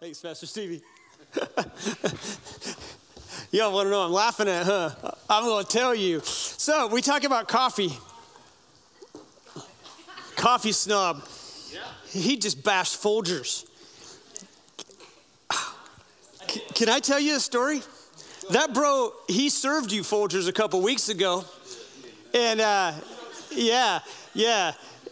Thanks, Pastor Stevie. Y'all want to know I'm laughing at, huh? I'm going to tell you. So we talk about coffee. Coffee snob. Yeah. He just bashed Folgers. Can I tell you a story? That bro, he served you Folgers a couple weeks ago. And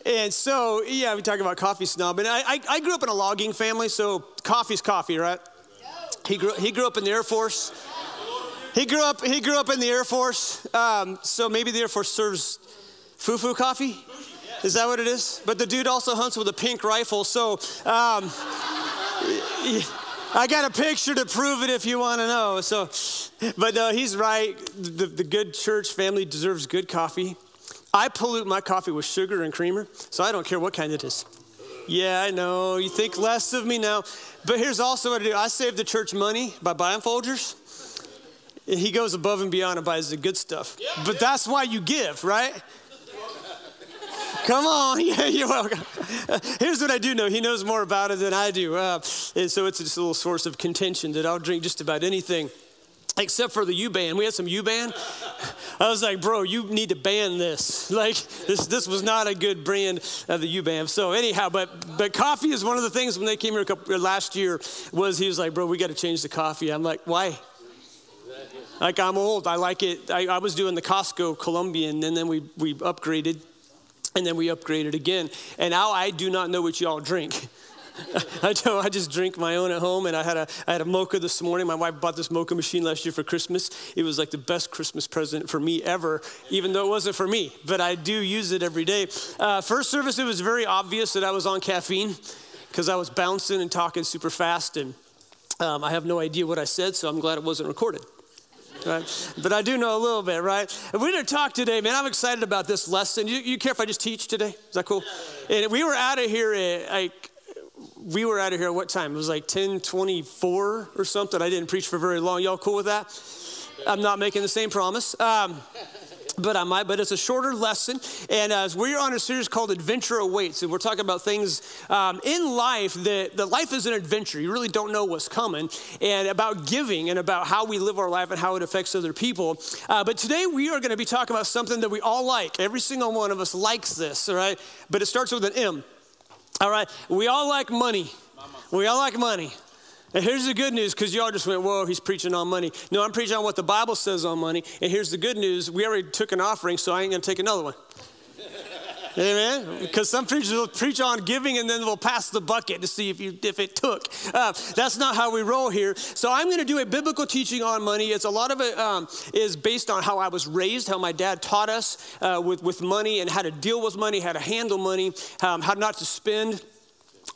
And so, yeah, we talk about coffee snob. And I grew up in a logging family, so coffee's coffee, right? He grew up in the Air Force. He grew up in the Air Force. So maybe the Air Force serves fufu coffee. Is that what it is? But the dude also hunts with a pink rifle. So I got a picture to prove it if you want to know. So, but no, he's right. The good church family deserves good coffee. I pollute my coffee with sugar and creamer, so I don't care what kind it is. Yeah, I know, you think less of me now. But here's also what I do. I save the church money by buying Folgers. And he goes above and beyond and buys the good stuff. But that's why you give, right? Come on, yeah, you're welcome. Here's what I do know. He knows more about it than I do. And so it's just a little source of contention that I'll drink just about anything. Except for the U-Ban. We had some U-Ban. I was like, bro, you need to ban this. Like, this was not a good brand of the U-Ban. So anyhow, but coffee is one of the things when they came here last year was he was like, bro, we got to change the coffee. I'm like, why? Like, I'm old. I like it. I was doing the Costco Colombian, and then we upgraded, and then we upgraded again. And now I do not know what y'all drink. I don't. I just drink my own at home, and I had a mocha this morning. My wife bought this mocha machine last year for Christmas. It was like the best Christmas present for me ever, even though it wasn't for me. But I do use it every day. First service, it was very obvious that I was on caffeine because I was bouncing and talking super fast, and I have no idea what I said, so I'm glad it wasn't recorded. Right? But I do know a little bit, right? And we're going to talk today, man. I'm excited about this lesson. You care if I just teach today? Is that cool? And we were out of here at like. We were out of here at what time? It was like 10:24 or something. I didn't preach for very long. Y'all cool with that? I'm not making the same promise, but I might. But it's a shorter lesson, and we're on a series called Adventure Awaits, and we're talking about things in life that life is an adventure. You really don't know what's coming, and about giving and about how we live our life and how it affects other people. But today we are going to be talking about something that we all like. Every single one of us likes this, all right? But it starts with an M. All right, we all like money. We all like money. And here's the good news, because y'all just went, whoa, he's preaching on money. No, I'm preaching on what the Bible says on money. And here's the good news, we already took an offering, so I ain't going to take another one. Amen? Because some preachers will preach on giving and then they'll pass the bucket to see if it took. That's not how we roll here. So I'm going to do a biblical teaching on money. It's a lot of it is based on how I was raised, how my dad taught us with money and how to deal with money, how to handle money, how not to spend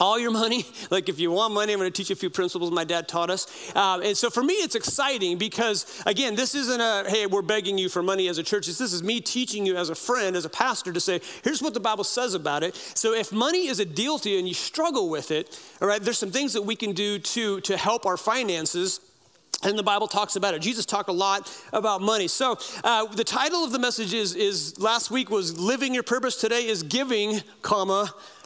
all your money. Like if you want money, I'm going to teach you a few principles my dad taught us. And so for me, it's exciting because, again, this isn't hey, we're begging you for money as a church. This is me teaching you as a friend, as a pastor to say, here's what the Bible says about it. So if money is a deal to you and you struggle with it, all right, there's some things that we can do to help our finances. And the Bible talks about it. Jesus talked a lot about money. So the title of the message is last week was Living Your Purpose. Today is Giving,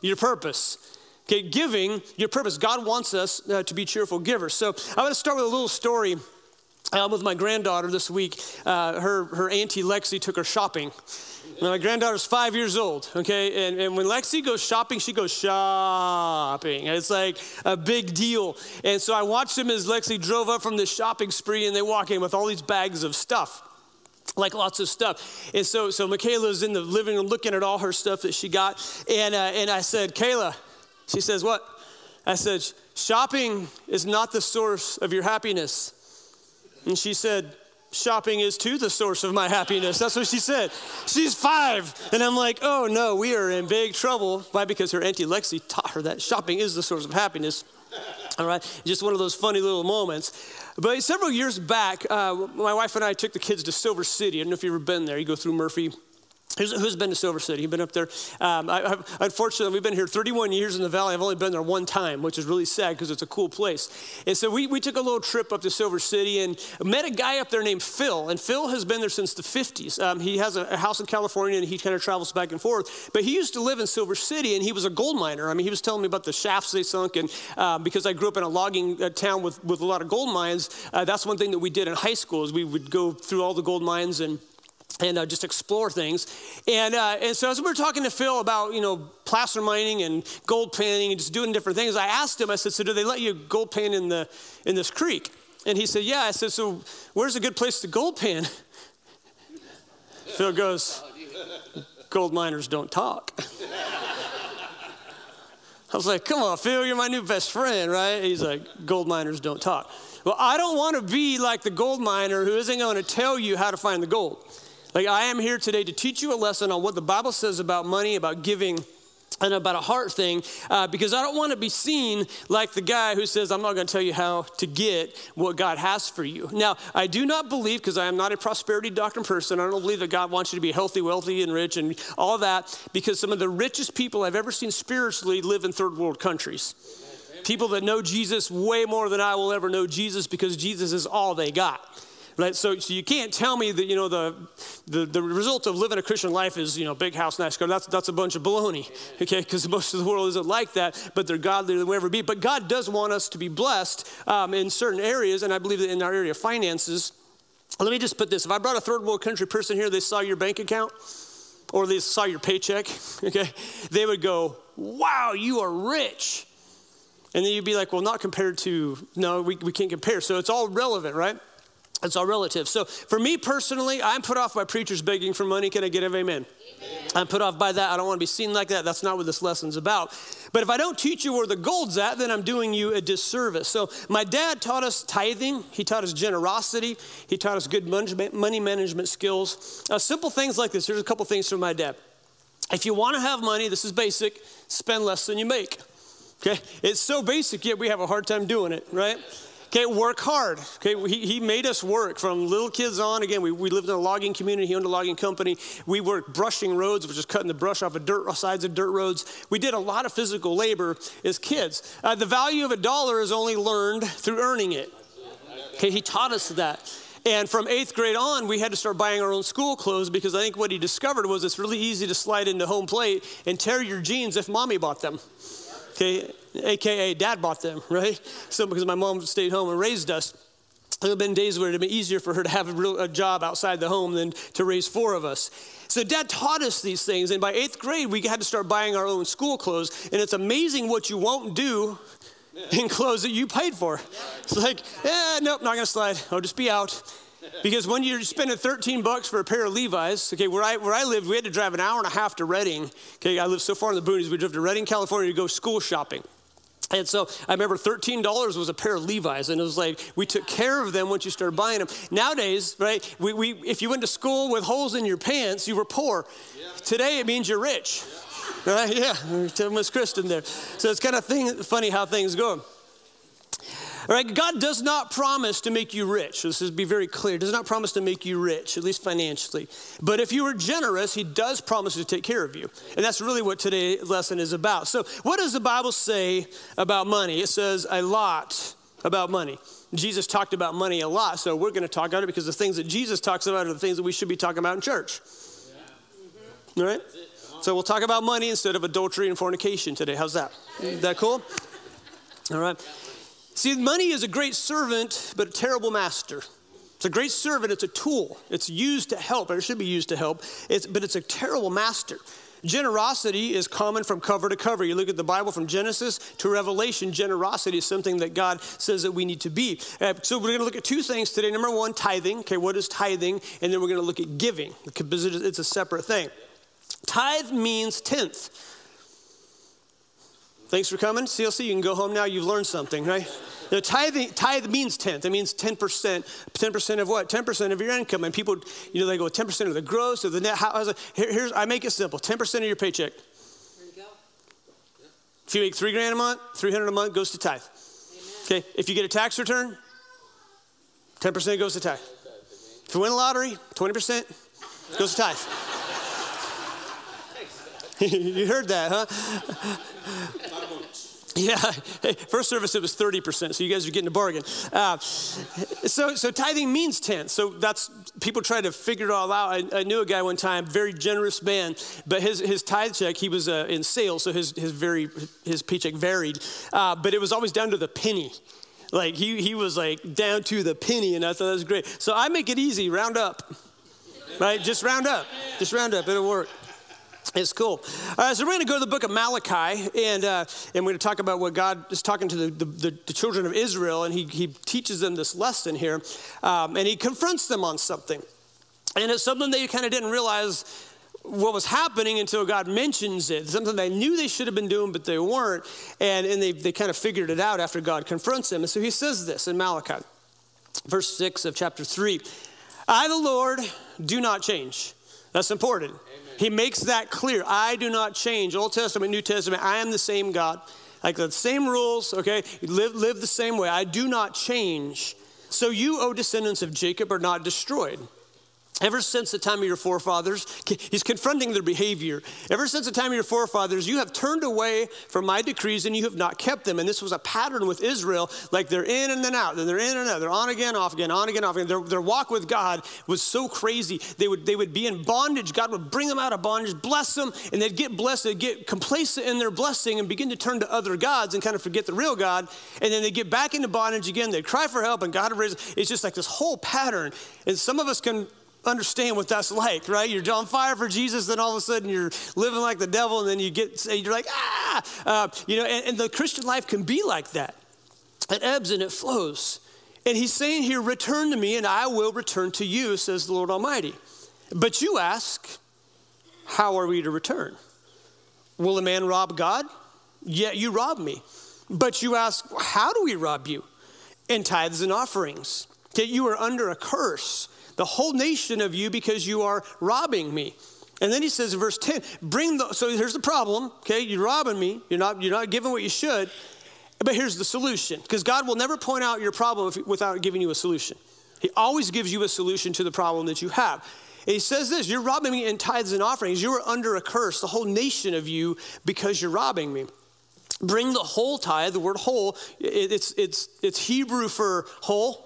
Your Purpose. Okay, giving your purpose. God wants us to be cheerful givers. So I want to start with a little story with my granddaughter this week. Her auntie Lexi took her shopping. Now, my granddaughter's 5 years old, okay? And when Lexi goes shopping, she goes shopping. It's like a big deal. And so I watched them as Lexi drove up from this shopping spree, and they walk in with all these bags of stuff. Like lots of stuff. And so Michaela's in the living room looking at all her stuff that she got. And I said, Kayla. She says, what? I said, shopping is not the source of your happiness. And she said, shopping is too the source of my happiness. That's what she said. She's 5. And I'm like, oh no, we are in big trouble. Why? Because her Auntie Lexi taught her that shopping is the source of happiness. All right, just one of those funny little moments. But several years back, my wife and I took the kids to Silver City. I don't know if you've ever been there. You go through Murphy. Who's been to Silver City? You've been up there? Unfortunately, we've been here 31 years in the valley. I've only been there one time, which is really sad because it's a cool place. And so we took a little trip up to Silver City and met a guy up there named Phil. And Phil has been there since the 50s. He has a house in California, and he kind of travels back and forth. But he used to live in Silver City, and he was a gold miner. I mean, he was telling me about the shafts they sunk. And because I grew up in a logging town with a lot of gold mines, that's one thing that we did in high school is we would go through all the gold mines and just explore things. And so as we were talking to Phil about, you know, placer mining and gold panning and just doing different things, I asked him, I said, so do they let you gold pan in this creek? And he said, yeah. I said, so where's a good place to gold pan? Phil goes, gold miners don't talk. I was like, come on, Phil, you're my new best friend, right? And he's like, gold miners don't talk. Well, I don't want to be like the gold miner who isn't going to tell you how to find the gold. Like, I am here today to teach you a lesson on what the Bible says about money, about giving, and about a heart thing, because I don't want to be seen like the guy who says, I'm not going to tell you how to get what God has for you. Now, I do not believe, because I am not a prosperity doctrine person, I don't believe that God wants you to be healthy, wealthy, and rich, and all that, because some of the richest people I've ever seen spiritually live in third world countries. People that know Jesus way more than I will ever know Jesus, because Jesus is all they got. Right? So you can't tell me that, you know, the result of living a Christian life is, you know, big house, nice car. That's a bunch of baloney, okay? Because most of the world isn't like that, but they're godly than whatever be. But God does want us to be blessed in certain areas, and I believe that in our area of finances. Let me just put this. If I brought a third world country person here, they saw your bank account or they saw your paycheck, okay? They would go, wow, you are rich. And then you'd be like, well, not compared to, no, we can't compare. So it's all relevant, right? It's all relative. So for me personally, I'm put off by preachers begging for money. Can I get an amen? Amen. I'm put off by that. I don't want to be seen like that. That's not what this lesson's about. But if I don't teach you where the gold's at, then I'm doing you a disservice. So my dad taught us tithing. He taught us generosity. He taught us good money management skills. Simple things like this. Here's a couple things from my dad. If you want to have money, this is basic, spend less than you make. Okay? It's so basic, yet we have a hard time doing it, right? Okay, work hard. Okay, he made us work from little kids on. Again, we lived in a logging community. He owned a logging company. We worked brushing roads, which is cutting the brush off of sides of dirt roads. We did a lot of physical labor as kids. The value of a dollar is only learned through earning it. Okay, he taught us that. And from 8th grade on, we had to start buying our own school clothes because I think what he discovered was it's really easy to slide into home plate and tear your jeans if mommy bought them. Okay, AKA dad bought them, right? So because my mom stayed home and raised us, there have been days where it would have been easier for her to have a job outside the home than to raise four of us. So dad taught us these things. And by 8th grade, we had to start buying our own school clothes. And it's amazing what you won't do in clothes that you paid for. It's like, nope, not going to slide. I'll just be out. Because when you're spending $13 for a pair of Levi's, okay, where I lived, we had to drive an hour and a half to Redding. Okay, I lived so far in the boonies, we drove to Redding, California to go school shopping. And so I remember $13 was a pair of Levi's, and it was like we took care of them once you started buying them. Nowadays, right, if you went to school with holes in your pants, you were poor. Yeah. Today it means you're rich. Yeah. Right? Yeah, tell Miss Kristen there. So it's kind of funny how things go. All right, God does not promise to make you rich. This is be very clear. He does not promise to make you rich, at least financially. But if you are generous, he does promise to take care of you. And that's really what today's lesson is about. So what does the Bible say about money? It says a lot about money. Jesus talked about money a lot, so we're going to talk about it because the things that Jesus talks about are the things that we should be talking about in church. All right? So we'll talk about money instead of adultery and fornication today. How's that? Is that cool? All right. See, money is a great servant, but a terrible master. It's a great servant. It's a tool. It's used to help, or it should be used to help, but it's a terrible master. Generosity is common from cover to cover. You look at the Bible from Genesis to Revelation. Generosity is something that God says that we need to be. So we're going to look at two things today. Number one, tithing. Okay, what is tithing? And then we're going to look at giving, because it's a separate thing. Tithe means tenth. Thanks for coming. CLC, you can go home now. You've learned something, right? The tithe means tenth. It means 10%. 10% of what? 10% of your income. And people, you know, they go 10% of the gross, of the net. I make it simple. 10% of your paycheck. There you go. If you make $3,000 a month, $300 a month goes to tithe. Amen. Okay. If you get a tax return, 10% goes to tithe. If you win a lottery, 20% goes to tithe. You heard that, huh? Yeah, first service it was 30%, so you guys are getting a bargain. So tithing means 10. So that's, people try to figure it all out. I knew a guy one time, very generous man, but his tithe check, he was in sales, so his paycheck varied, but it was always down to the penny. Like he was like down to the penny, and I thought that was great. So I make it easy, round up, right? Just round up, it'll work. It's cool. All right, so we're going to go to the book of Malachi, and we're going to talk about what God is talking to the children of Israel, and he teaches them this lesson here, and he confronts them on something. And it's something they kind of didn't realize what was happening until God mentions it. Something they knew they should have been doing, but they weren't, and they kind of figured it out after God confronts them. And so he says this in Malachi, verse 6 of chapter 3, I, the Lord, do not change. That's important. Amen. He makes that clear. I do not change. Old Testament, New Testament, I am the same God. Like the same rules, okay? Live the same way. I do not change. So you, O descendants of Jacob, are not destroyed. Ever since the time of your forefathers, he's confronting their behavior. Ever since the time of your forefathers, you have turned away from my decrees and you have not kept them. And this was a pattern with Israel, like they're in and then out, then they're in and out, they're on again, off again, on again, off again. Their walk with God was so crazy. They would be in bondage. God would bring them out of bondage, bless them, and they'd get blessed. They'd get complacent in their blessing and begin to turn to other gods and kind of forget the real God. And then they get back into bondage again. They'd cry for help and God would raise them. It's just like this whole pattern. And some of us can understand what that's like, right? You're on fire for Jesus, then all of a sudden you're living like the devil, and then you're like, ah! And the Christian life can be like that. It ebbs and it flows. And he's saying here, return to me, and I will return to you, says the Lord Almighty. But you ask, how are we to return? Will a man rob God? Yet you rob me. But you ask, how do we rob you? In tithes and offerings. That you are under a curse, the whole nation of you, because you are robbing me. And then he says in verse 10, so here's the problem, okay? You're robbing me. You're not giving what you should. But here's the solution, because God will never point out your problem without giving you a solution. He always gives you a solution to the problem that you have. And he says this, you're robbing me in tithes and offerings. You are under a curse, the whole nation of you, because you're robbing me. Bring the whole tithe, the word whole, it's Hebrew for whole,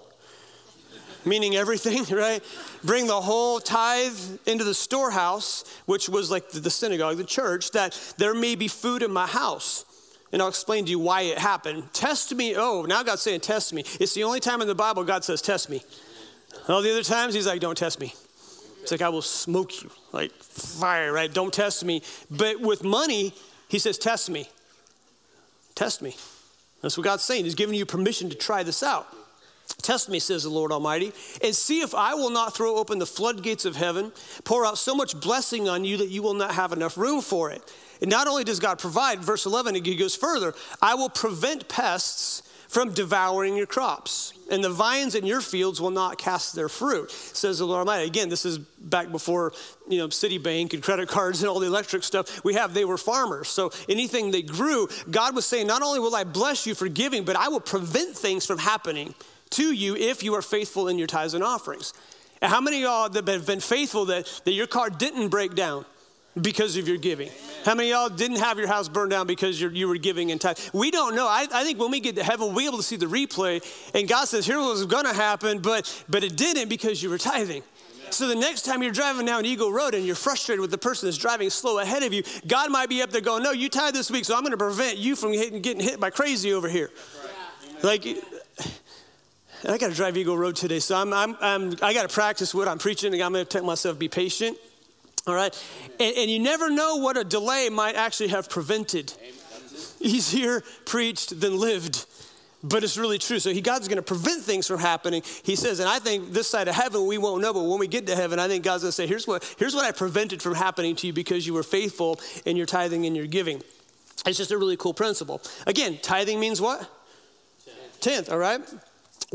meaning everything, right? Bring the whole tithe into the storehouse, which was like the synagogue, the church, that there may be food in my house. And I'll explain to you why it happened. Test me. Oh, now God's saying test me. It's the only time in the Bible God says test me. All the other times he's like, don't test me. It's like, I will smoke you, like fire, right? Don't test me. But with money, he says, test me. Test me. That's what God's saying. He's giving you permission to try this out. Test me, says the Lord Almighty, and see if I will not throw open the floodgates of heaven, pour out so much blessing on you that you will not have enough room for it. And not only does God provide, verse 11, he goes further, I will prevent pests from devouring your crops, and the vines in your fields will not cast their fruit, says the Lord Almighty. Again, this is back before, Citibank and credit cards and all the electric stuff they were farmers. So anything they grew, God was saying, not only will I bless you for giving, but I will prevent things from happening to you if you are faithful in your tithes and offerings. And how many of y'all that have been faithful that your car didn't break down because of your giving? Amen. How many of y'all didn't have your house burned down because you were giving in tithe? We don't know. I think when we get to heaven, we'll be able to see the replay, and God says, here's what's gonna happen, but it didn't because you were tithing. Amen. So the next time you're driving down Eagle Road and you're frustrated with the person that's driving slow ahead of you, God might be up there going, no, you tithed this week, so I'm gonna prevent you from getting hit by crazy over here. That's right. Yeah. And I got to drive Eagle Road today, so I got to practice what I'm preaching, and I'm going to tell myself be patient, all right? And you never know what a delay might actually have prevented. Easier preached than lived, but it's really true. So God's going to prevent things from happening, he says, and I think this side of heaven we won't know, but when we get to heaven, I think God's going to say, here's what I prevented from happening to you because you were faithful in your tithing and your giving. It's just a really cool principle. Again, tithing means what? Tenth, all right?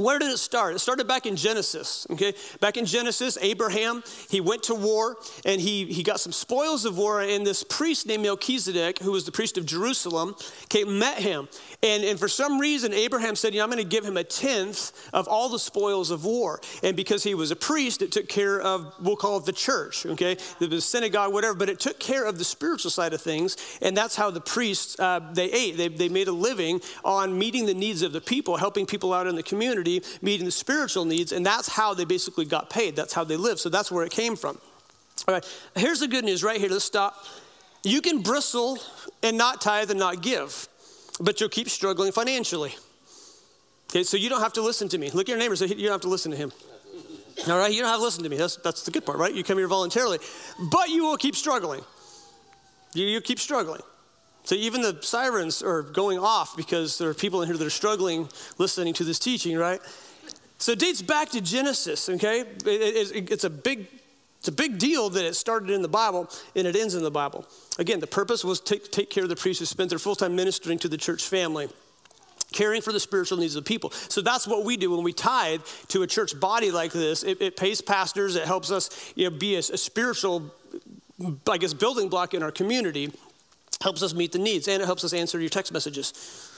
Where did it start? It started back in Genesis, okay? Back in Genesis, Abraham, he went to war, and he got some spoils of war, and this priest named Melchizedek, who was the priest of Jerusalem, came, met him. And for some reason, Abraham said, you know, I'm going to give him a tenth of all the spoils of war. And because he was a priest, it took care of, we'll call it the church, okay? The synagogue, whatever, but it took care of the spiritual side of things, and that's how the priests, they ate. They made a living on meeting the needs of the people, helping people out in the community, meeting the spiritual needs, and that's how they basically got paid. That's how they lived. So that's where it came from. All right, here's the good news right here. Let's stop. You can bristle and not tithe and not give, but you'll keep struggling financially. Okay, so you don't have to listen to me. Look at your neighbor and say, you don't have to listen to him. All right, you don't have to listen to me. That's the good part, right? You come here voluntarily, but you will keep struggling. You keep struggling. So even the sirens are going off because there are people in here that are struggling listening to this teaching, right? So it dates back to Genesis, okay? It's a big deal that it started in the Bible and it ends in the Bible. Again, the purpose was to take care of the priests who spent their full time ministering to the church family, caring for the spiritual needs of the people. So that's what we do when we tithe to a church body like this. It pays pastors. It helps us, you know, be a spiritual, I guess, building block in our community. Helps us meet the needs, and it helps us answer your text messages.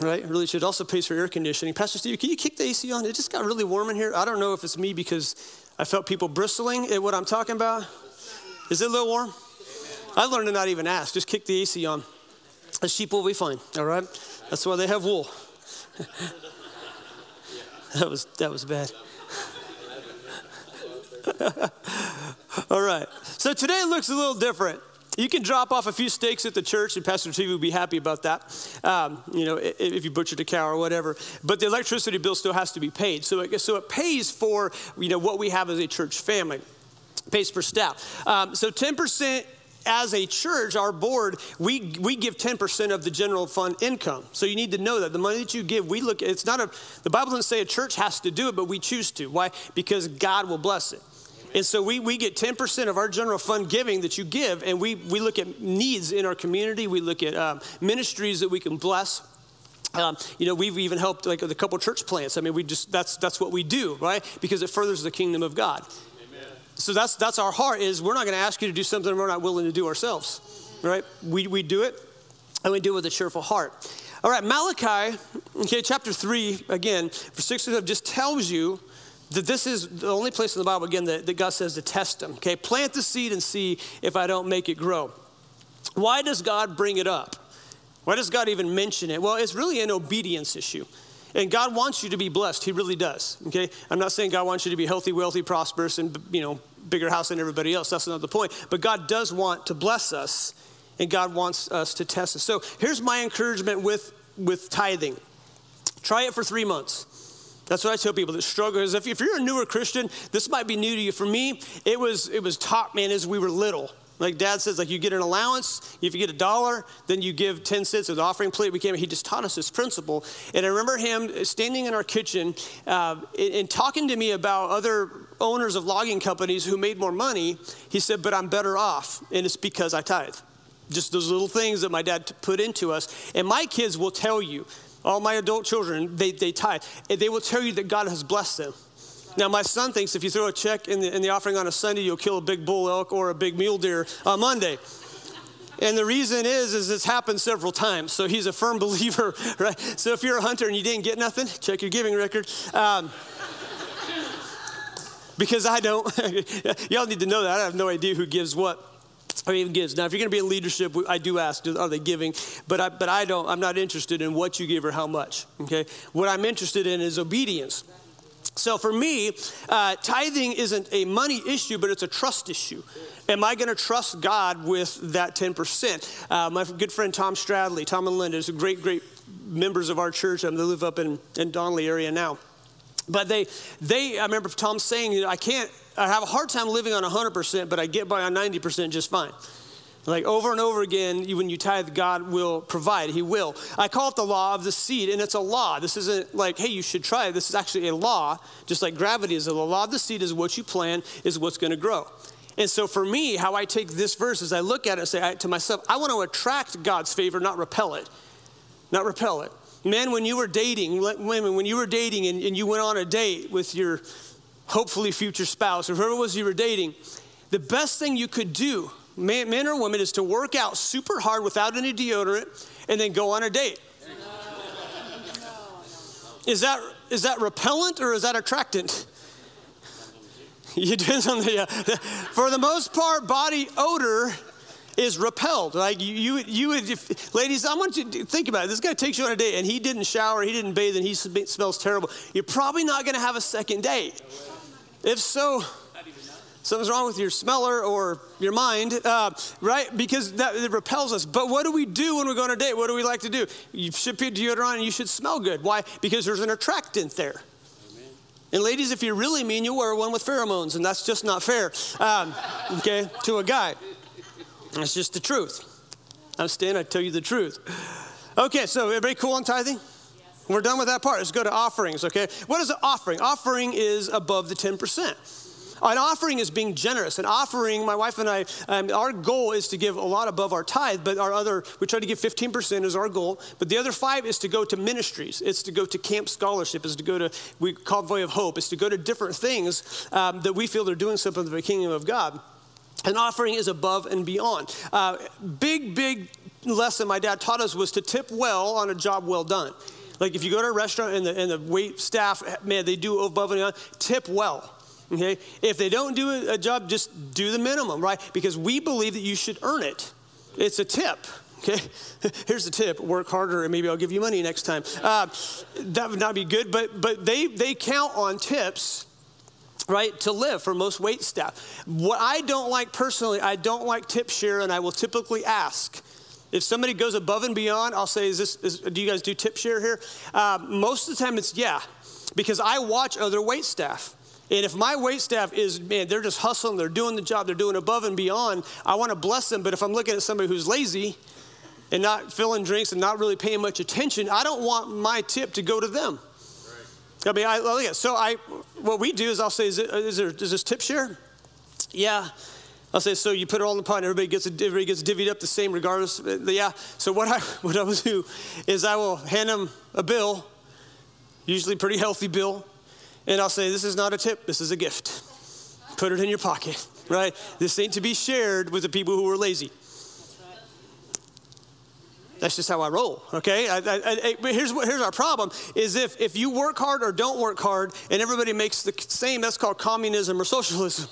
Right? Really should. Also pays for air conditioning. Pastor Steve, can you kick the AC on? It just got really warm in here. I don't know if it's me because I felt people bristling at what I'm talking about. Is it a little warm? Amen. I learned to not even ask. Just kick the AC on. The sheep will be fine, all right? That's why they have wool. That was bad. All right. So today looks a little different. You can drop off a few steaks at the church, and Pastor TV would be happy about that, you know, if you butchered a cow or whatever. But the electricity bill still has to be paid. So it pays for, you know, what we have as a church family. It pays for staff. So 10%. As a church, our board, we give 10% of the general fund income. So you need to know that. The money that you give, we look at, it's not a, the Bible doesn't say a church has to do it, but we choose to. Why? Because God will bless it. And so we get 10% of our general fund giving that you give, and we look at needs in our community. We look at ministries that we can bless. You know, we've even helped like a couple church plants. I mean, we just, that's what we do, right? Because it furthers the kingdom of God. Amen. So that's our heart is we're not going to ask you to do something we're not willing to do ourselves, right? We do it, and we do it with a cheerful heart. All right, Malachi, okay, chapter 3, again, verse 6 to 7, just tells you that this is the only place in the Bible, again, that God says to test them, okay? Plant the seed and see if I don't make it grow. Why does God bring it up? Why does God even mention it? Well, it's really an obedience issue. And God wants you to be blessed. He really does, okay? I'm not saying God wants you to be healthy, wealthy, prosperous, and, you know, bigger house than everybody else. That's not the point. But God does want to bless us, and God wants us to test us. So here's my encouragement with tithing. Try it for 3 months. That's what I tell people that struggle is if you're a newer Christian, this might be new to you. For me, it was taught, man, as we were little. Like Dad says, like you get an allowance, if you get $1, then you give 10 cents of the offering plate. He just taught us this principle. And I remember him standing in our kitchen and talking to me about other owners of logging companies who made more money. He said, but I'm better off, and it's because I tithe. Just those little things that my dad put into us. And my kids will tell you, all my adult children, they tithe. They will tell you that God has blessed them. Now, my son thinks if you throw a check in the offering on a Sunday, you'll kill a big bull elk or a big mule deer on Monday. And the reason is it's happened several times. So he's a firm believer, right? So if you're a hunter and you didn't get nothing, check your giving record. Because I don't. Y'all need to know that. I have no idea who gives what. Or even gives. Now, if you're going to be in leadership, I do ask, are they giving? But I don't. I'm not interested in what you give or how much. Okay. What I'm interested in is obedience. So for me, tithing isn't a money issue, but it's a trust issue. Am I going to trust God with that 10%? My good friend Tom Stradley, Tom and Linda, is great members of our church. They live up in Donnelly area now. But I remember Tom saying, I have a hard time living on 100%, but I get by on 90% just fine. Like over and over again, when you tithe, God will provide. He will. I call it the law of the seed, and it's a law. This isn't like, hey, you should try it. This is actually a law, just like gravity is. The law of the seed is what you plant is what's going to grow. And so for me, how I take this verse is I look at it and say to myself, I want to attract God's favor, not repel it. Men, when you were dating, women, when you were dating and you went on a date with your hopefully future spouse or whoever it was you were dating, the best thing you could do, man or woman, is to work out super hard without any deodorant and then go on a date. Is that repellent or is that attractant? You did something. Yeah. For the most part, body odor is repelled. Like you would, if, ladies, I want you to think about it. This guy takes you on a date and he didn't shower, he didn't bathe, and he smells terrible. You're probably not going to have a second date. If so, something's wrong with your smeller or your mind, right? Because it repels us. But what do we do when we go on a date? What do we like to do? You should put deodorant on and you should smell good. Why? Because there's an attractant there. Amen. And ladies, if you're really mean, you'll wear one with pheromones, and that's just not fair, okay, to a guy. That's just the truth. I'm Stan, I tell you the truth. Okay, so everybody cool on tithing? Yes. We're done with that part. Let's go to offerings, okay? What is an offering? Offering is above the 10%. An offering is being generous. An offering, my wife and I, our goal is to give a lot above our tithe, but we try to give 15% is our goal, but the other 5 is to go to ministries. It's to go to Camp Scholarship. It's to go to Convoy of Hope. It's to go to different things that we feel they're doing something for the kingdom of God. An offering is above and beyond. Big lesson my dad taught us was to tip well on a job well done. Like if you go to a restaurant and the wait staff, man, they do above and beyond, tip well. Okay, if they don't do a job, just do the minimum, right? Because we believe that you should earn it. It's a tip, okay? Here's the tip, work harder and maybe I'll give you money next time. That would not be good, but they count on tips, right, to live for most wait staff. What I don't like personally, I don't like tip share, and I will typically ask. If somebody goes above and beyond, I'll say, do you guys do tip share here? Most of the time it's yeah, because I watch other wait staff. And if my wait staff is, man, they're just hustling, they're doing the job, they're doing above and beyond, I want to bless them. But if I'm looking at somebody who's lazy and not filling drinks and not really paying much attention, I don't want my tip to go to them. Right. I mean, what we do is I'll say, is this tip share? Yeah. I'll say, so you put it all in the pot and everybody gets divvied up the same regardless. Yeah. So what I will do is I will hand them a bill, usually pretty healthy bill. And I'll say, this is not a tip, this is a gift. Put it in your pocket, right? This ain't to be shared with the people who are lazy. That's just how I roll, okay? But here's our problem, is if you work hard or don't work hard and everybody makes the same, that's called communism or socialism,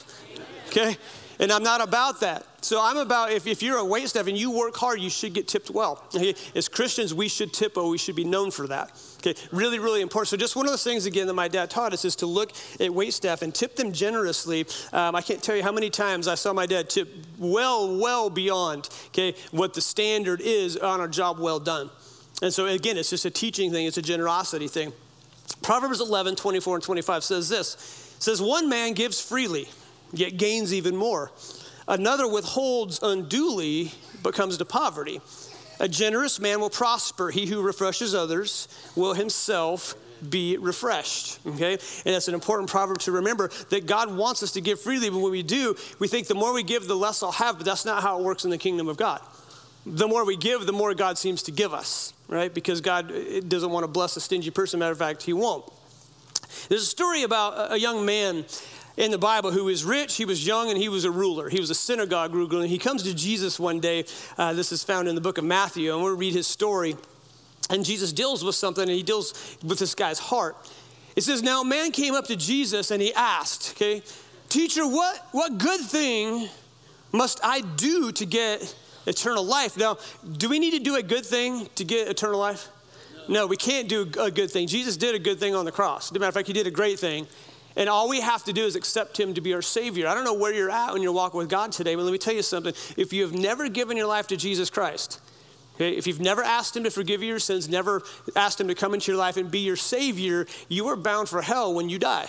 okay? And I'm not about that. So I'm about, if you're a waitstaff and you work hard, you should get tipped well. Okay? As Christians, we should tip, or we should be known for that. Okay, really, really important. So just one of those things, again, that my dad taught us is to look at waitstaff and tip them generously. I can't tell you how many times I saw my dad tip well beyond, okay, what the standard is on a job well done. And so, again, it's just a teaching thing. It's a generosity thing. Proverbs 11:24-25 says this. It says, one man gives freely, yet gains even more. Another withholds unduly, but comes to poverty. A generous man will prosper. He who refreshes others will himself be refreshed, okay? And that's an important proverb to remember, that God wants us to give freely, but when we do, we think the more we give, the less I'll have, but that's not how it works in the kingdom of God. The more we give, the more God seems to give us, right? Because God doesn't want to bless a stingy person. Matter of fact, he won't. There's a story about a young man in the Bible who was rich, he was young, and he was a ruler. He was a synagogue ruler, and he comes to Jesus one day. This is found in the book of Matthew, and we'll read his story. And Jesus deals with something, and he deals with this guy's heart. It says, now a man came up to Jesus, and he asked, okay, teacher, what good thing must I do to get eternal life? Now, do we need to do a good thing to get eternal life? No, we can't do a good thing. Jesus did a good thing on the cross. As a matter of fact, he did a great thing. And all we have to do is accept him to be our Savior. I don't know where you're at in your walk with God today, but let me tell you something. If you have never given your life to Jesus Christ, okay, if you've never asked him to forgive you your sins, never asked him to come into your life and be your Savior, you are bound for hell when you die.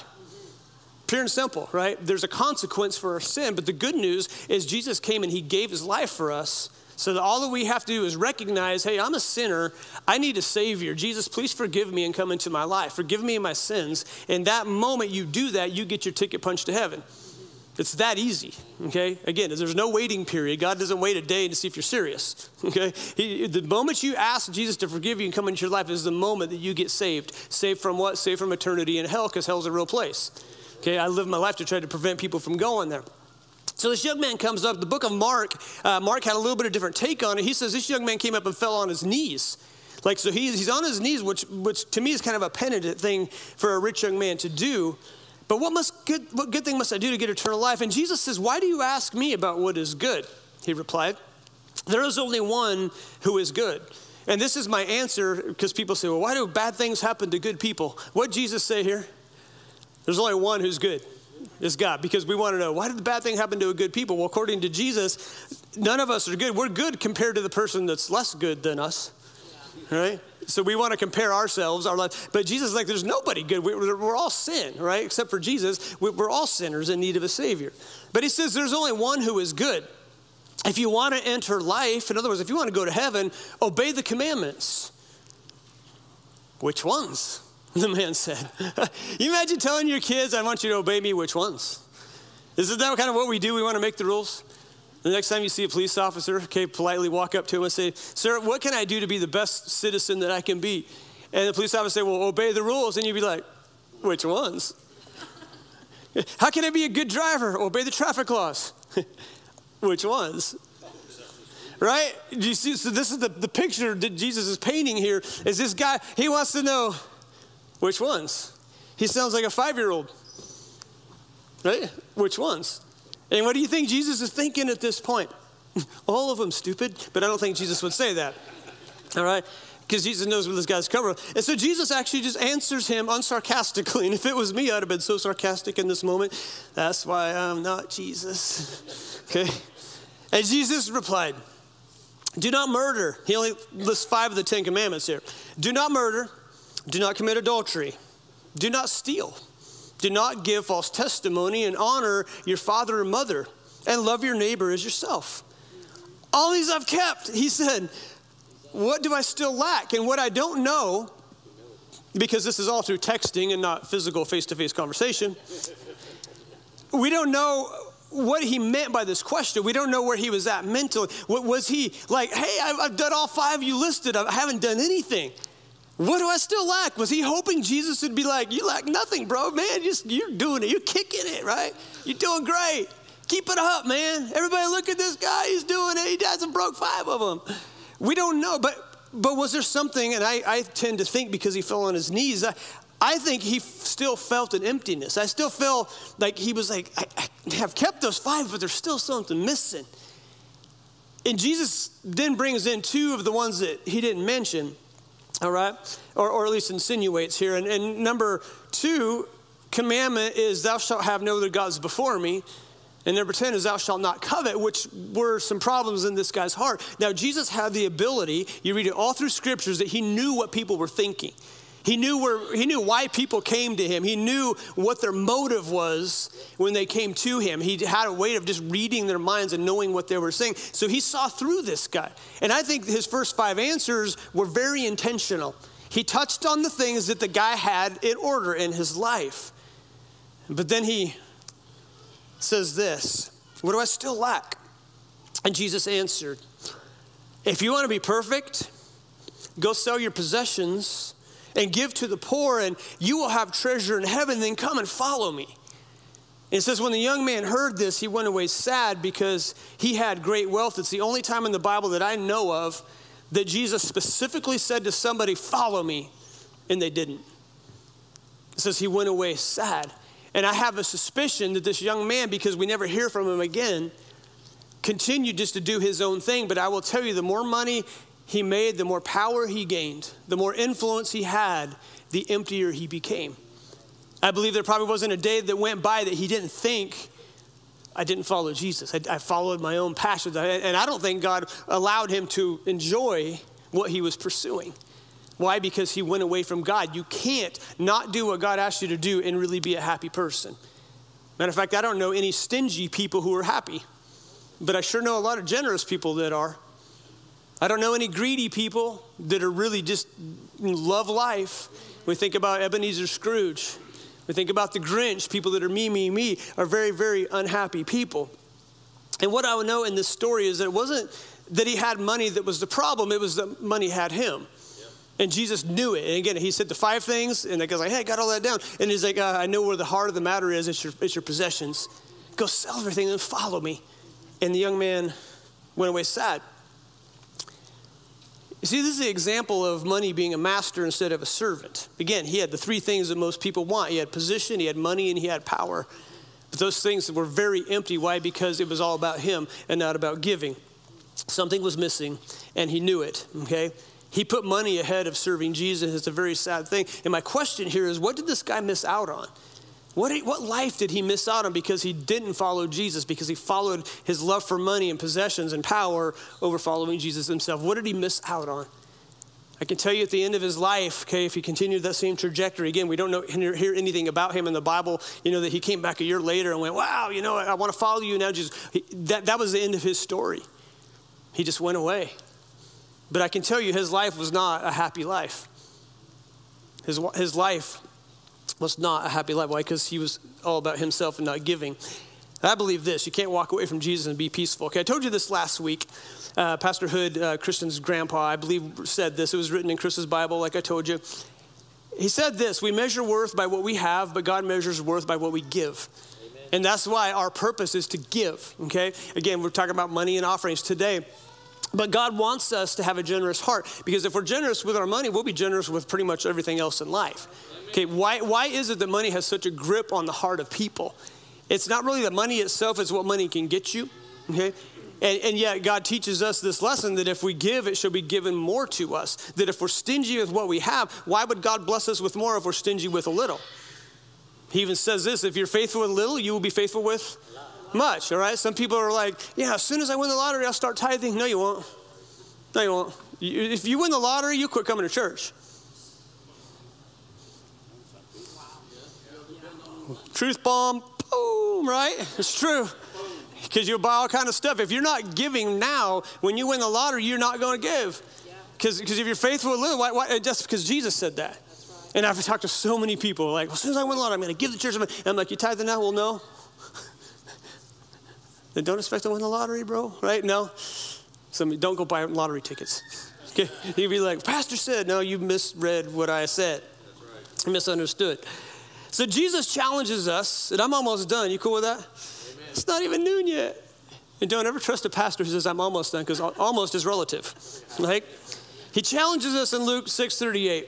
Pure and simple, right? There's a consequence for our sin, but the good news is Jesus came and he gave his life for us, so that all that we have to do is recognize, hey, I'm a sinner. I need a Savior. Jesus, please forgive me and come into my life. Forgive me my sins. And that moment you do that, you get your ticket punched to heaven. It's that easy, okay? Again, there's no waiting period. God doesn't wait a day to see if you're serious, okay? The moment you ask Jesus to forgive you and come into your life is the moment that you get saved. Saved from what? Saved from eternity in hell, because hell's a real place, okay? I live my life to try to prevent people from going there. So this young man comes up. The book of Mark, Mark had a little bit of different take on it. He says this young man came up and fell on his knees. Like, so he's on his knees, which to me is kind of a penitent thing for a rich young man to do. But what good thing must I do to get eternal life? And Jesus says, why do you ask me about what is good? He replied, there is only one who is good. And this is my answer, because people say, well, why do bad things happen to good people? What did Jesus say here? There's only one who's good. It's God, because we want to know, why did the bad thing happen to a good people? Well, according to Jesus, none of us are good. We're good compared to the person that's less good than us, right? So we want to compare ourselves, our life. But Jesus is like, there's nobody good. We're all sin, right? Except for Jesus, we're all sinners in need of a Savior. But he says there's only one who is good. If you want to enter life, in other words, if you want to go to heaven, obey the commandments. Which ones? The man said. You imagine telling your kids, I want you to obey me, which ones? Isn't that kind of what we do? We want to make the rules. The next time you see a police officer, okay, politely walk up to him and say, sir, what can I do to be the best citizen that I can be? And the police officer say, well, obey the rules. And you'd be like, which ones? How can I be a good driver? Obey the traffic laws. Which ones? Right? Do you see? So this is the picture that Jesus is painting here, is this guy, he wants to know which ones? He sounds like a 5-year-old, right? Which ones? And what do you think Jesus is thinking at this point? All of them, stupid. But I don't think Jesus would say that, all right? Because Jesus knows what this guy's covered. And so Jesus actually just answers him unsarcastically. And if it was me, I'd have been so sarcastic in this moment. That's why I'm not Jesus, okay? And Jesus replied, do not murder. He only lists 5 of the 10 commandments here. Do not murder. Do not commit adultery. Do not steal. Do not give false testimony, and honor your father and mother, and love your neighbor as yourself. All these I've kept, he said. What do I still lack? And what I don't know, because this is all through texting and not physical face-to-face conversation, we don't know what he meant by this question. We don't know where he was at mentally. What was he like, hey, I've done all 5 you listed. I haven't done anything. What do I still lack? Was he hoping Jesus would be like, you lack nothing, bro, man. You're doing it. You're kicking it, right? You're doing great. Keep it up, man. Everybody look at this guy. He's doing it. He hasn't broke 5 of them. We don't know, but was there something, and I tend to think because he fell on his knees, I think he still felt an emptiness. I still felt like he was like, I have kept those 5, but there's still something missing. And Jesus then brings in 2 of the ones that he didn't mention. All right, or at least insinuates here. And number 2 commandment is thou shalt have no other gods before me. And number 10 is thou shalt not covet, which were some problems in this guy's heart. Now, Jesus had the ability, you read it all through scriptures, that he knew what people were thinking. He knew why people came to him. He knew what their motive was when they came to him. He had a way of just reading their minds and knowing what they were saying. So he saw through this guy. And I think his first 5 answers were very intentional. He touched on the things that the guy had in order in his life. But then he says this, what do I still lack? And Jesus answered, if you want to be perfect, go sell your possessions and give to the poor, and you will have treasure in heaven, then come and follow me. It says, when the young man heard this, he went away sad because he had great wealth. It's the only time in the Bible that I know of that Jesus specifically said to somebody, follow me, and they didn't. It says he went away sad. And I have a suspicion that this young man, because we never hear from him again, continued just to do his own thing. But I will tell you, the more money he made, the more power he gained, the more influence he had, the emptier he became. I believe there probably wasn't a day that went by that he didn't think, I didn't follow Jesus. I followed my own passions. And I don't think God allowed him to enjoy what he was pursuing. Why? Because he went away from God. You can't not do what God asked you to do and really be a happy person. Matter of fact, I don't know any stingy people who are happy, but I sure know a lot of generous people that are. I don't know any greedy people that are really just love life. We think about Ebenezer Scrooge, We think about the Grinch. People that are me, me, me are very, very unhappy people. And what I would know in this story is that it wasn't that he had money that was the problem. It was that money had him. And Jesus knew it. And again, he said the five things. And the guy's like, hey, I got all that down. And he's like, I know where the heart of the matter is. It's your possessions. Go sell everything and follow me. And the young man went away sad. You see, this is the example of money being a master instead of a servant. Again, he had the three things that most people want. He had position, he had money, and he had power. But those things were very empty. Why? Because it was all about him and not about giving. Something was missing, and he knew it, okay? He put money ahead of serving Jesus. It's a very sad thing. And my question here is, what did this guy miss out on? What life did he miss out on because he didn't follow Jesus, because he followed his love for money and possessions and power over following Jesus himself? What did he miss out on? I can tell you at the end of his life, okay, if he continued that same trajectory, again, we don't know, hear anything about him in the Bible, you know, that he came back a year later and went, wow, you know, I want to follow you now, Jesus. That was the end of his story. He just went away. But I can tell you his life was not a happy life. His life was not a happy life. Why? Because he was all about himself and not giving. And I believe this. You can't walk away from Jesus and be peaceful. Okay, I told you this last week. Pastor Hood, Kristen's grandpa, I believe, said this. It was written in Kristen's Bible, like I told you. He said this: we measure worth by what we have, but God measures worth by what we give. Amen. And that's why our purpose is to give, okay? Again, we're talking about money and offerings today. But God wants us to have a generous heart, because if we're generous with our money, we'll be generous with pretty much everything else in life. Okay, why is it that money has such a grip on the heart of people? It's not really the money itself, it's what money can get you, okay? And yet God teaches us this lesson that if we give, it shall be given more to us. That if we're stingy with what we have, why would God bless us with more if we're stingy with a little? He even says this: if you're faithful with little, you will be faithful with much, all right? Some people are like, yeah, as soon as I win the lottery, I'll start tithing. No, you won't. No, you won't. If you win the lottery, you quit coming to church. Truth bomb, boom, right? It's true. Because you'll buy all kind of stuff. If you're not giving now, when you win the lottery, you're not going to give. Because if you're faithful with little, why? Just because Jesus said that. Right. And I've talked to so many people like, well, as soon as I win the lottery, I'm going to give the church. And I'm like, you tithing now? Well, no. Then don't expect to win the lottery, bro, right? No. Some don't go buy lottery tickets. Okay? You'd be like, pastor said, no, you misread what I said. That's right. Misunderstood. So Jesus challenges us, and I'm almost done. You cool with that? Amen. It's not even noon yet. And don't ever trust a pastor who says, I'm almost done, because almost is relative. Like, he challenges us in Luke 6:38.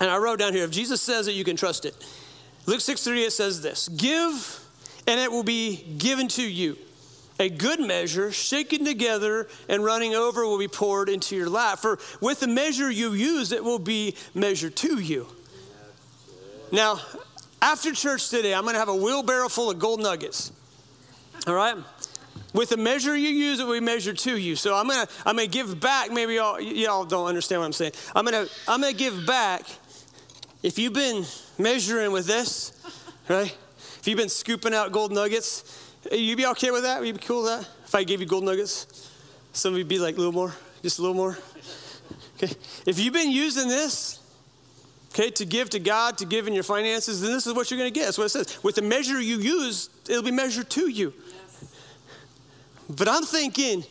And I wrote down here, if Jesus says it, you can trust it. Luke 6:38 says this: give, and it will be given to you. A good measure, shaken together and running over, will be poured into your lap. For with the measure you use, it will be measured to you. Now, after church today, I'm going to have a wheelbarrow full of gold nuggets, all right? With the measure you use, it will be measured to you. So I'm going to give back. Maybe y'all don't understand what I'm saying. I'm going to give back. If you've been measuring with this, right? If you've been scooping out gold nuggets, you'd be okay with that? Would you be cool with that? If I gave you gold nuggets, some of you'd be like, a little more, just a little more. Okay. If you've been using this, okay, to give to God, to give in your finances, then this is what you're going to get. That's what it says. With the measure you use, it'll be measured to you. Yes. But I'm thinking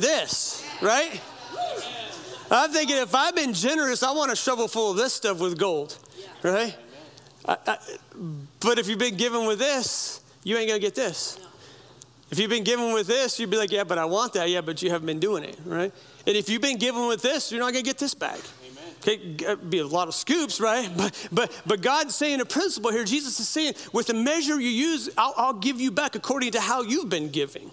this, right? Yes. I'm thinking if I've been generous, I want a shovel full of this stuff with gold, yeah, right? But if you've been given with this, you ain't going to get this. No. If you've been given with this, you'd be like, yeah, but I want that. Yeah, but you haven't been doing it, right? And if you've been given with this, you're not going to get this back. Okay, it'd be a lot of scoops, right? But God's saying a principle here. Jesus is saying, with the measure you use, I'll give you back according to how you've been giving.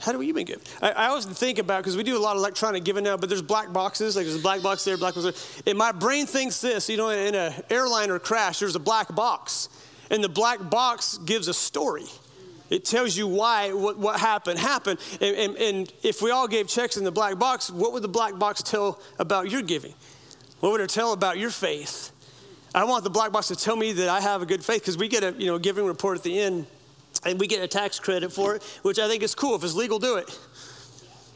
How have you been giving? I always think about, because we do a lot of electronic giving now, but there's black boxes. Like there's a black box there, black box there. And my brain thinks this, you know, in an airliner crash, there's a black box. And the black box gives a story. It tells you why, what happened. And if we all gave checks in the black box, what would the black box tell about your giving? What would it tell about your faith? I want the black box to tell me that I have a good faith, because we get a giving report at the end, and we get a tax credit for it, which I think is cool. If it's legal, do it,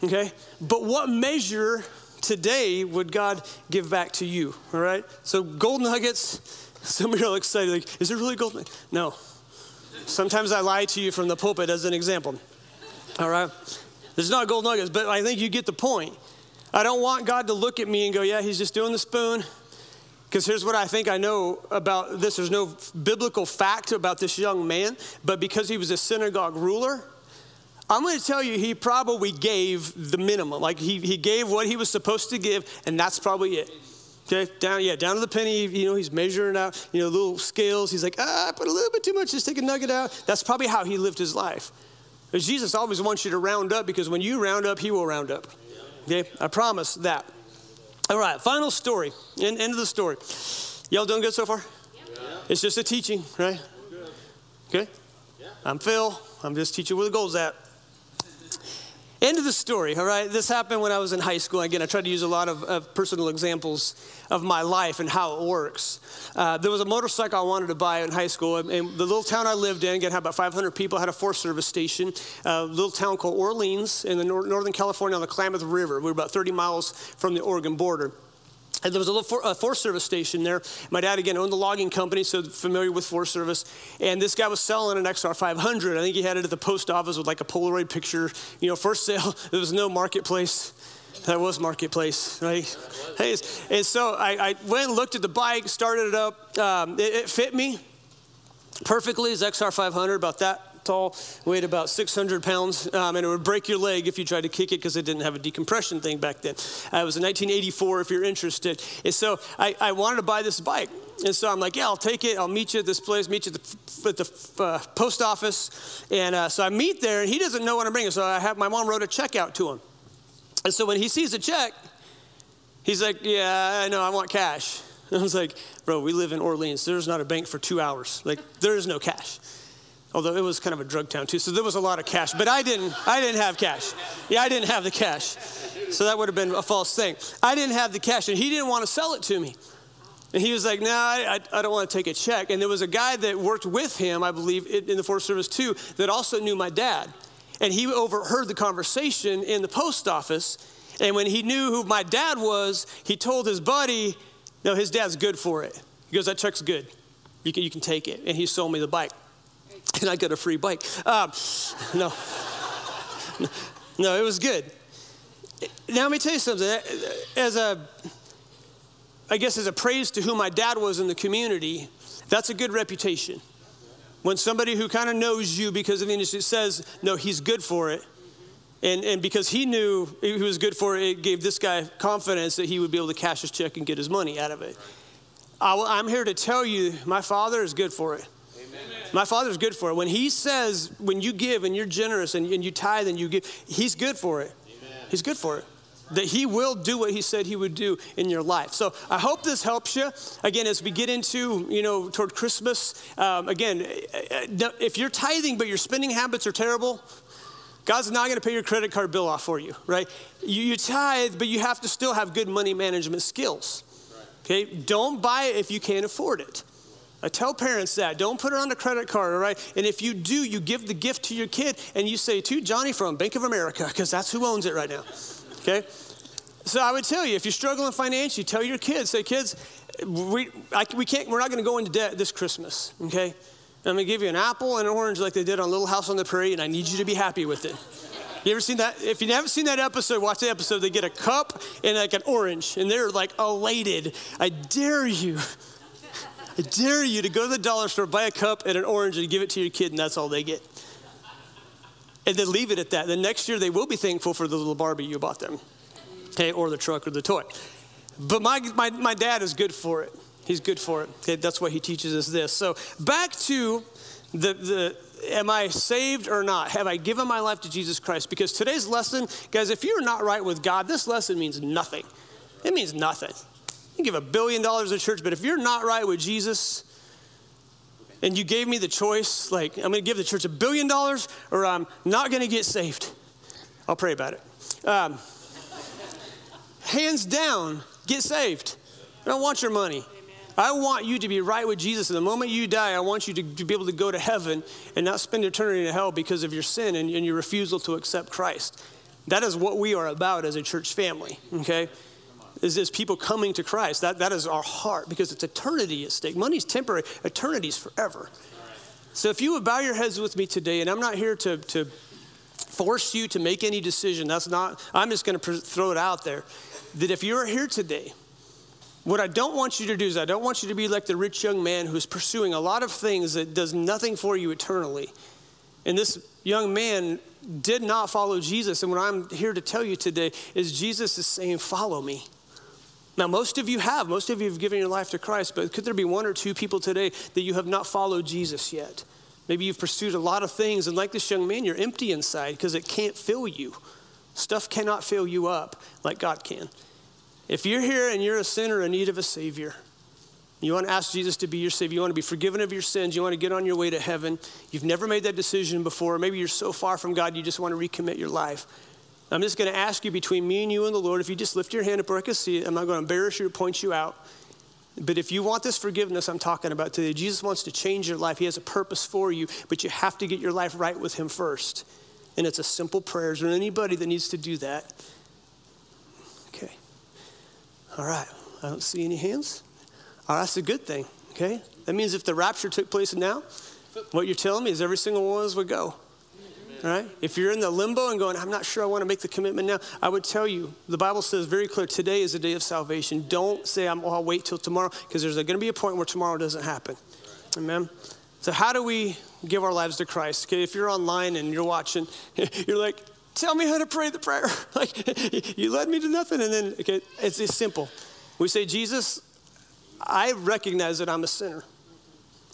okay? But what measure today would God give back to you, all right? So gold nuggets, Some of you are all excited, like, is it really gold? No. Sometimes I lie to you from the pulpit as an example. All right? There's not gold nuggets, but I think you get the point. I don't want God to look at me and go, yeah, he's just doing the spoon. Because here's what I think I know about this. There's no biblical fact about this young man, but because he was a synagogue ruler, I'm going to tell you he probably gave the minimum. Like he gave what he was supposed to give, and that's probably it. Okay, down to the penny, you know, he's measuring out, you know, little scales. He's like, I put a little bit too much, just take a nugget out. That's probably how he lived his life. But Jesus always wants you to round up, because when you round up, he will round up. Okay, I promise that. All right, final story, end of the story. Y'all doing good so far? Yeah. It's just a teaching, right? Okay? Yeah. I'm Phil. I'm just teaching where the goal's at. End of the story, all right? This happened when I was in high school. Again, I tried to use a lot of personal examples of my life and how it works. There was a motorcycle I wanted to buy in high school, and the little town I lived in, again, had about 500 people, had a Forest Service station, a little town called Orleans in the northern California on the Klamath River. We were about 30 miles from the Oregon border. And there was a little Forest Service station there. My dad, again, owned the logging company, so familiar with Forest Service. And this guy was selling an XR 500. I think he had it at the post office with like a Polaroid picture. You know, first sale, there was no marketplace. That was marketplace, right? Hey, and so I went and looked at the bike, started it up. It fit me perfectly. It's XR 500, about that tall, weighed about 600 pounds, and it would break your leg if you tried to kick it because it didn't have a decompression thing back then. It was in 1984, if you're interested. And so I wanted to buy this bike. And so I'm like, yeah, I'll take it. I'll meet you at this place, meet you at the post office. And so I meet there, and he doesn't know what I'm bringing. So my mom wrote a check out to him. And so when he sees a check, he's like, yeah, I know, I want cash. And I was like, bro, we live in Orleans. There's not a bank for 2 hours. Like, there is no cash. Although it was kind of a drug town too, so there was a lot of cash, but I didn't have cash. Yeah, I didn't have the cash. So that would have been a false thing. I didn't have the cash, and he didn't want to sell it to me. And he was like, no, I don't want to take a check. And there was a guy that worked with him, I believe, in the Forest Service too, that also knew my dad. And he overheard the conversation in the post office. And when he knew who my dad was, he told his buddy, no, his dad's good for it. He goes, that check's good. You can take it. And he sold me the bike. And I got a free bike. No, it was good. Now let me tell you something. As a praise to who my dad was in the community, that's a good reputation. When somebody who kind of knows you because of the industry says, no, he's good for it. And because he knew he was good for it, it gave this guy confidence that he would be able to cash his check and get his money out of it. I'm here to tell you, my father is good for it. My father's good for it. When he says, when you give and you're generous and you tithe and you give, he's good for it. Amen. He's good for it. Right. That he will do what he said he would do in your life. So I hope this helps you. Again, as we get into, you know, toward Christmas, again, if you're tithing but your spending habits are terrible, God's not going to pay your credit card bill off for you, right? You tithe, but you have to still have good money management skills, right. Okay? Don't buy it if you can't afford it. I tell parents that. Don't put it on the credit card, all right? And if you do, you give the gift to your kid and you say, to Johnny from Bank of America, because that's who owns it right now, okay? So I would tell you, if you're struggling financially, tell your kids, say, kids, we're not going to go into debt this Christmas, okay? I'm going to give you an apple and an orange like they did on Little House on the Prairie, and I need you to be happy with it. You ever seen that? If you haven't seen that episode, watch the episode. They get a cup and like an orange, and they're like elated. I dare you to go to the dollar store, buy a cup and an orange and give it to your kid, and that's all they get. And then leave it at that. The next year, they will be thankful for the little Barbie you bought them, okay, or the truck or the toy. But my dad is good for it. He's good for it. Okay, that's why he teaches us this. So back to am I saved or not? Have I given my life to Jesus Christ? Because today's lesson, guys, if you're not right with God, this lesson means nothing. It means nothing. You can give $1 billion to church, but if you're not right with Jesus and you gave me the choice, like, I'm going to give the church $1 billion or I'm not going to get saved. I'll pray about it. Hands down, get saved. I don't want your money. I want you to be right with Jesus. And the moment you die, I want you to be able to go to heaven and not spend eternity in hell because of your sin and your refusal to accept Christ. That is what we are about as a church family, okay? is people coming to Christ. That is our heart, because it's eternity at stake. Money's temporary. Eternity's forever. So if you would bow your heads with me today, and I'm not here to force you to make any decision. I'm just going to throw it out there that if you're here today, what I don't want you to do is I don't want you to be like the rich young man who's pursuing a lot of things that does nothing for you eternally. And this young man did not follow Jesus. And what I'm here to tell you today is Jesus is saying, follow me. Now, most of you have. Most of you have given your life to Christ. But could there be one or two people today that you have not followed Jesus yet? Maybe you've pursued a lot of things. And like this young man, you're empty inside because it can't fill you. Stuff cannot fill you up like God can. If you're here and you're a sinner in need of a Savior, you want to ask Jesus to be your Savior, you want to be forgiven of your sins, you want to get on your way to heaven, you've never made that decision before, maybe you're so far from God you just want to recommit your life. I'm just going to ask you, between me and you and the Lord, if you just lift your hand up where I can see it, I'm not going to embarrass you or point you out. But if you want this forgiveness I'm talking about today, Jesus wants to change your life. He has a purpose for you, but you have to get your life right with Him first. And it's a simple prayer. Is there anybody that needs to do that? Okay. All right. I don't see any hands. All right, that's a good thing, okay? That means if the rapture took place now, what you're telling me is every single one of us would go, all right? If you're in the limbo and going, I'm not sure I want to make the commitment now, I would tell you, the Bible says very clear, today is a day of salvation. Don't say, I'll wait till tomorrow, because there's going to be a point where tomorrow doesn't happen, amen? So how do we give our lives to Christ? Okay, if you're online and you're watching, you're like, tell me how to pray the prayer. Like, you led me to nothing, and then, okay, it's simple. We say, Jesus, I recognize that I'm a sinner,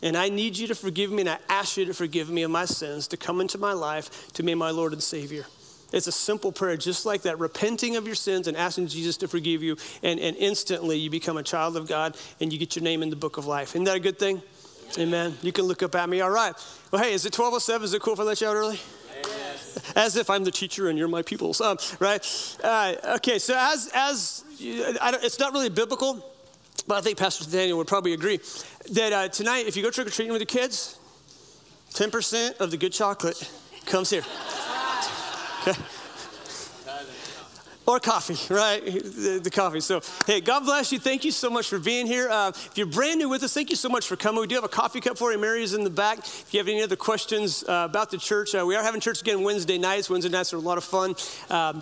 and I need you to forgive me, and I ask you to forgive me of my sins, to come into my life, to be my Lord and Savior. It's a simple prayer, just like that, repenting of your sins and asking Jesus to forgive you, and instantly you become a child of God, and you get your name in the book of life. Isn't that a good thing? Yeah. Amen. You can look up at me. All right. Well, hey, is it 12:07? Is it cool if I let you out early? Yes. As if I'm the teacher and you're my pupils, right? Okay, so it's not really biblical, but I think Pastor Daniel would probably agree that tonight, if you go trick-or-treating with the kids, 10% of the good chocolate comes here. Okay. Or coffee, right? The coffee. So, hey, God bless you. Thank you so much for being here. If you're brand new with us, thank you so much for coming. We do have a coffee cup for you. Mary's in the back. If you have any other questions about the church, we are having church again Wednesday nights. Wednesday nights are a lot of fun.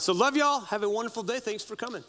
So love y'all. Have a wonderful day. Thanks for coming.